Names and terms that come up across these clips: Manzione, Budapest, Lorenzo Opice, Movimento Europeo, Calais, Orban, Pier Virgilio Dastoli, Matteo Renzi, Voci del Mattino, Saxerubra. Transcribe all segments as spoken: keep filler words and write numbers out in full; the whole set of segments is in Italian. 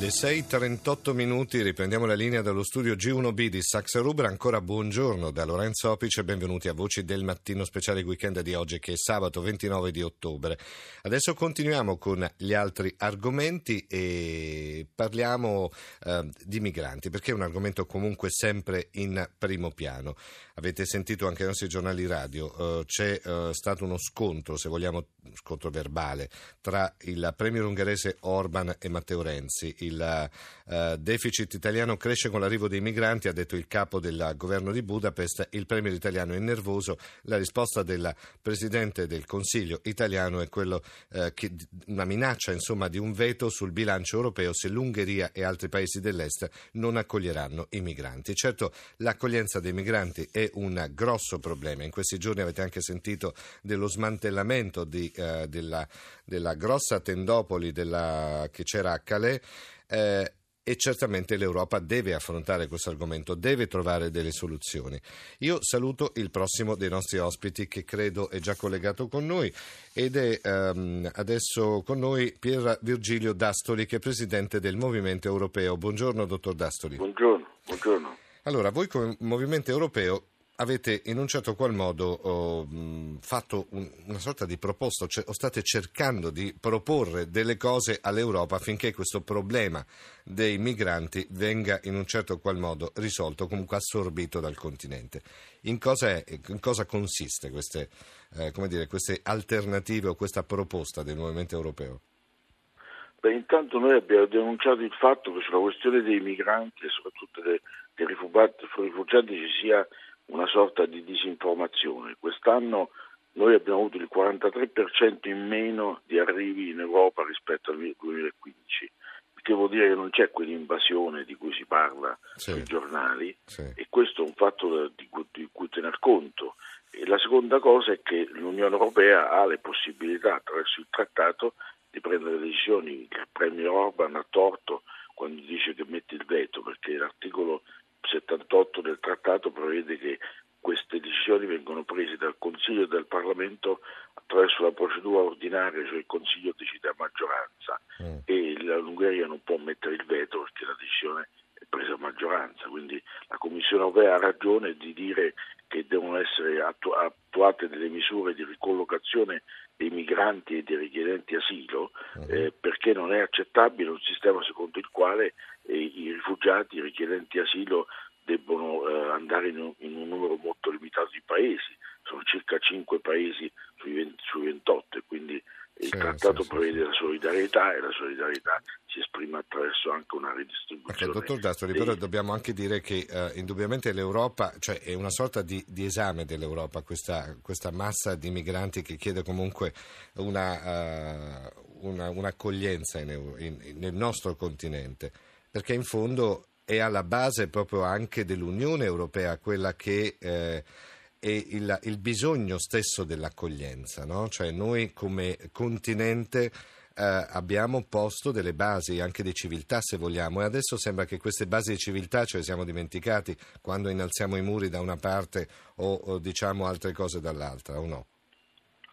Le sei e trentotto minuti, riprendiamo la linea dallo studio G uno B di Saxerubra. Ancora buongiorno da Lorenzo Opice, benvenuti a Voci del Mattino speciale weekend di oggi, che è sabato ventinove di ottobre. Adesso continuiamo con gli altri argomenti e parliamo eh, di migranti, perché è un argomento comunque sempre in primo piano. Avete sentito anche i nostri giornali radio, eh, c'è eh, stato uno scontro, se vogliamo, scontro verbale, tra il premier ungherese Orban e Matteo Renzi. Il uh, deficit italiano cresce con l'arrivo dei migranti, ha detto il capo del governo di Budapest. Il premier italiano è nervoso. La risposta del presidente del Consiglio italiano è quello, uh, che, una minaccia insomma di un veto sul bilancio europeo se l'Ungheria e altri paesi dell'est non accoglieranno i migranti. Certo, l'accoglienza dei migranti è un grosso problema. In questi giorni avete anche sentito dello smantellamento di, uh, della, della grossa tendopoli della, che c'era a Calais. Eh, e certamente l'Europa deve affrontare questo argomento, deve trovare delle soluzioni. Io saluto il prossimo dei nostri ospiti, che credo è già collegato con noi, ed è ehm, adesso con noi Pier Virgilio Dastoli, che è presidente del Movimento Europeo. Buongiorno, dottor Dastoli. Buongiorno. Buongiorno. Allora, voi come Movimento Europeo avete in un certo qual modo oh, fatto un, una sorta di proposta, cioè, o state cercando di proporre delle cose all'Europa affinché questo problema dei migranti venga in un certo qual modo risolto, comunque assorbito dal continente. In cosa, è, in cosa consiste queste, eh, come dire, queste alternative o questa proposta del Movimento Europeo? Beh, intanto noi abbiamo denunciato il fatto che sulla questione dei migranti e soprattutto dei, dei rifugiati, rifugiati ci sia una sorta di disinformazione. Quest'anno noi abbiamo avuto il quarantatré per cento in meno di arrivi in Europa rispetto al duemilaquindici, che vuol dire che non c'è quell'invasione di cui si parla sì. sui giornali sì. e questo è un fatto di cui, di cui tener conto. E la seconda cosa è che l'Unione Europea ha le possibilità attraverso il trattato di prendere decisioni. Il premier Orban ha torto quando dice che mette il veto, perché l'articolo settantotto del trattato prevede che queste decisioni vengono prese dal Consiglio e dal Parlamento attraverso la procedura ordinaria, cioè il Consiglio decide a maggioranza mm. e l'Ungheria non può mettere il veto perché la decisione è presa a maggioranza. Quindi la Commissione Europea ha ragione di dire che devono essere attu- attuate delle misure di ricollocazione dei migranti e dei richiedenti asilo, mm. eh, perché non è accettabile un sistema secondo il quale eh, i rifugiati, i richiedenti asilo debbono eh, andare in un, in un numero molto limitato di paesi. Sono circa cinque paesi sui, venti, sui ventotto, e quindi il sì, trattato sì, prevede sì. la solidarietà, e la solidarietà si esprime attraverso anche una redistribuzione. Okay, dottor Dastoli, dei... però dobbiamo anche dire che eh, indubbiamente l'Europa, cioè è una sorta di, di esame dell'Europa questa, questa massa di migranti che chiede comunque una, uh, una, un'accoglienza in, in, nel nostro continente, perché in fondo è alla base proprio anche dell'Unione Europea quella che eh, è il, il bisogno stesso dell'accoglienza, no? Cioè noi come continente eh, abbiamo posto delle basi anche di civiltà, se vogliamo, e adesso sembra che queste basi di civiltà ce le siamo dimenticati quando innalziamo i muri da una parte o, o diciamo altre cose dall'altra, o no?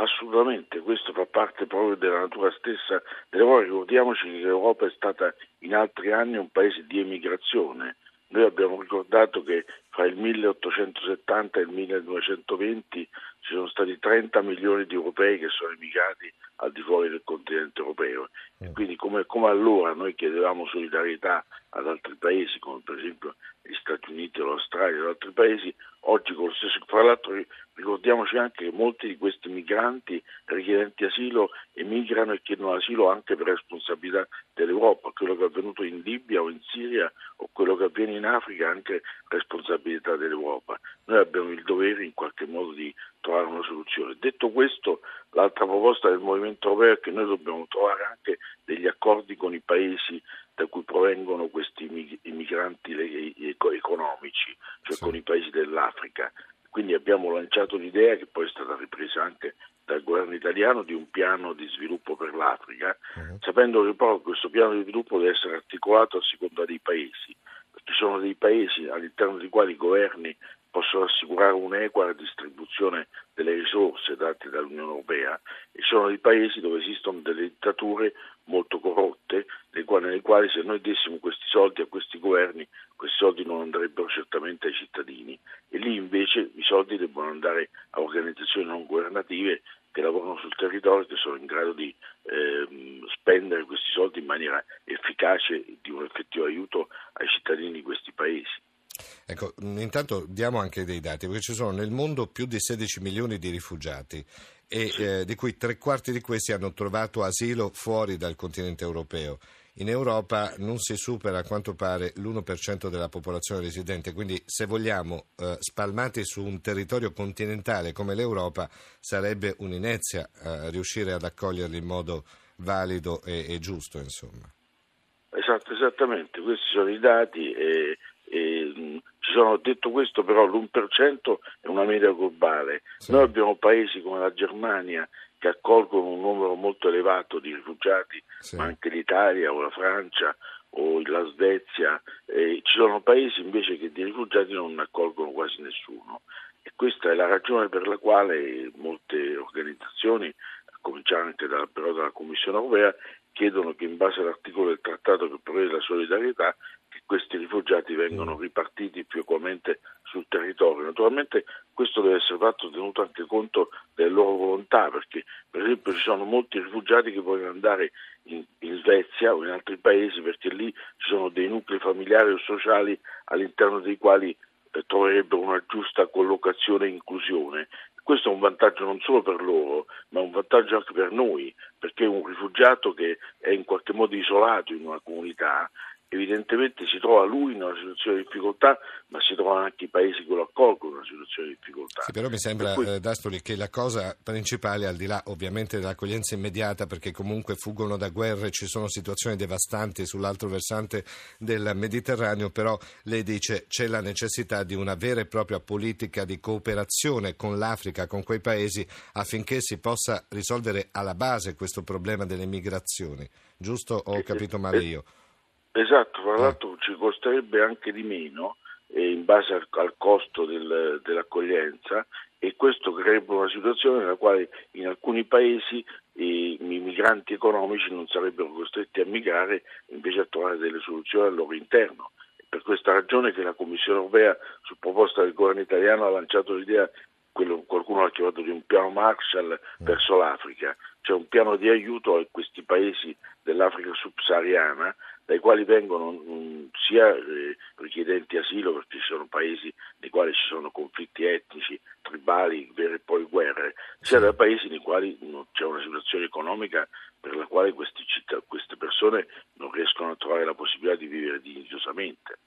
Assolutamente, questo fa parte proprio della natura stessa dell'Europa. Ricordiamoci che l'Europa è stata in altri anni un paese di emigrazione. Noi abbiamo ricordato che fra il milleottocentosettanta e il millenovecentoventi ci sono stati trenta milioni di europei che sono emigrati al di fuori del continente europeo. E quindi come, come allora noi chiedevamo solidarietà ad altri paesi, come per esempio gli Stati Uniti, l'Australia e altri paesi, oggi con lo stesso. Fra l'altro ricordiamoci anche che molti di questi migranti richiedenti asilo emigrano e chiedono asilo anche per responsabilità dell'Europa. Quello che è avvenuto in Libia o in Siria o quello che avviene in Africa è anche responsabilità dell'Europa. Noi abbiamo il dovere in qualche modo di trovare una soluzione. Detto questo, l'altra proposta del Movimento Europeo è che noi dobbiamo trovare anche degli accordi con i paesi da cui provengono questi migranti economici, cioè sì. con i paesi dell'Africa. Quindi abbiamo lanciato l'idea, che poi è stata ripresa anche dal governo italiano, di un piano di sviluppo per l'Africa, uh-huh. sapendo che però questo piano di sviluppo deve essere articolato a seconda dei paesi. Ci sono dei paesi all'interno dei quali i governi possono assicurare un'equa distribuzione delle risorse date dall'Unione Europea e sono dei paesi dove esistono delle dittature molto corrotte nei quali, nei quali se noi dessimo questi soldi a questi governi, questi soldi non andrebbero certamente ai cittadini, e lì invece i soldi debbono andare a organizzazioni non governative che lavorano sul territorio, che sono in grado di ehm, spendere questi soldi in maniera efficace, di un effettivo aiuto ai cittadini di questi paesi. Ecco, intanto diamo anche dei dati, perché ci sono nel mondo più di sedici milioni di rifugiati e sì. eh, di cui tre quarti di questi hanno trovato asilo fuori dal continente europeo. In Europa non si supera a quanto pare l'uno per cento della popolazione residente, quindi se vogliamo eh, spalmati su un territorio continentale come l'Europa sarebbe un'inezia eh, riuscire ad accoglierli in modo valido e, e giusto, insomma. Esatto, esattamente, questi sono i dati e... E, ci sono detto questo, però l'uno per cento è una media globale. Sì. Noi abbiamo paesi come la Germania che accolgono un numero molto elevato di rifugiati, sì. ma anche l'Italia o la Francia o la Svezia. Eh, ci sono paesi invece che di rifugiati non accolgono quasi nessuno. E questa è la ragione per la quale molte organizzazioni, a cominciare anche dalla, però dalla Commissione Europea, chiedono che in base all'articolo del trattato che prevede la solidarietà questi rifugiati vengono ripartiti più equamente sul territorio. Naturalmente questo deve essere fatto tenuto anche conto delle loro volontà, perché per esempio ci sono molti rifugiati che vogliono andare in, in Svezia o in altri paesi perché lì ci sono dei nuclei familiari o sociali all'interno dei quali eh, troverebbero una giusta collocazione e inclusione. Questo è un vantaggio non solo per loro, ma un vantaggio anche per noi, perché un rifugiato che è in qualche modo isolato in una comunità evidentemente si trova lui in una situazione di difficoltà, ma si trovano anche i paesi che lo accolgono in una situazione di difficoltà. Sì, però mi sembra, per cui... Dastoli, che la cosa principale, al di là ovviamente dell'accoglienza immediata, perché comunque fuggono da guerre, ci sono situazioni devastanti sull'altro versante del Mediterraneo, però lei dice c'è la necessità di una vera e propria politica di cooperazione con l'Africa, con quei paesi, affinché si possa risolvere alla base questo problema delle migrazioni. Giusto o ho capito male io? Esatto, fra l'altro ci costerebbe anche di meno eh, in base al, al costo del, dell'accoglienza, e questo creerebbe una situazione nella quale in alcuni paesi eh, i migranti economici non sarebbero costretti a migrare, invece a trovare delle soluzioni al loro interno. Per questa ragione che la Commissione Europea, su proposta del governo italiano, ha lanciato l'idea, quello, qualcuno l'ha chiamato di un piano Marshall verso l'Africa, cioè un piano di aiuto a questi paesi dell'Africa subsahariana, dai quali vengono mh, sia eh, richiedenti asilo, perché ci sono paesi nei quali ci sono conflitti etnici, tribali, vere e poi guerre, sia da paesi nei quali non c'è una situazione economica per la quale questi citt- queste persone non riescono a trovare la possibilità di vivere dignitosamente.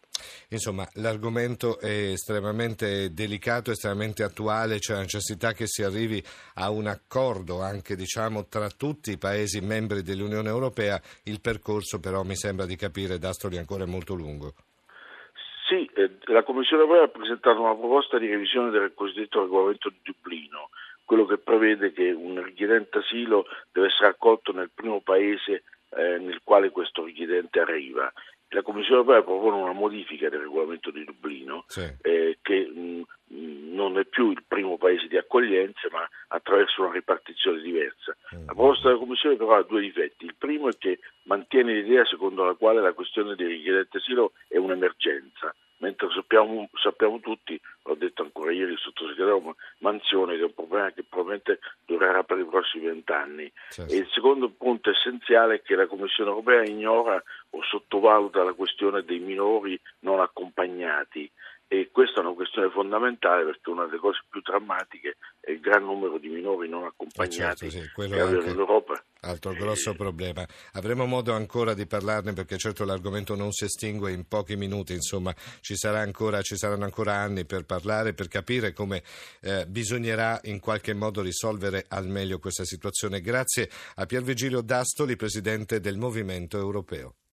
Insomma, l'argomento è estremamente delicato, estremamente attuale, c'è la necessità che si arrivi a un accordo anche, diciamo, tra tutti i Paesi membri dell'Unione Europea. Il percorso però mi sembra di capire, Dastoli, ancora è molto lungo. Sì, eh, la Commissione Europea ha presentato una proposta di revisione del cosiddetto regolamento di Dublino, quello che prevede che un richiedente asilo deve essere accolto nel primo Paese eh, nel quale questo richiedente arriva. La Commissione Europea propone una modifica del regolamento di Dublino, sì. eh, che mh, non è più il primo paese di accoglienza, ma attraverso una ripartizione diversa. La proposta della Commissione però ha due difetti. Il primo è che mantiene l'idea secondo la quale la questione dei richiedenti asilo è un'emergenza, mentre sappiamo, sappiamo tutti, l'ho detto ancora ieri il sottosegretario Manzione, che è un problema che probabilmente durerà per i prossimi vent'anni. Sì. E il secondo punto essenziale è che la Commissione Europea ignora o sottovaluta la questione dei minori non accompagnati, e questa è una questione fondamentale, perché una delle cose più drammatiche è il gran numero di minori non accompagnati, eh certo, sì, che abbiamo in Europa. Altro grosso problema. Avremo modo ancora di parlarne, perché certo l'argomento non si estingue in pochi minuti, insomma ci, sarà ancora, ci saranno ancora anni per parlare, per capire come eh, bisognerà in qualche modo risolvere al meglio questa situazione. Grazie a Pier Virgilio Dastoli, presidente del Movimento Europeo.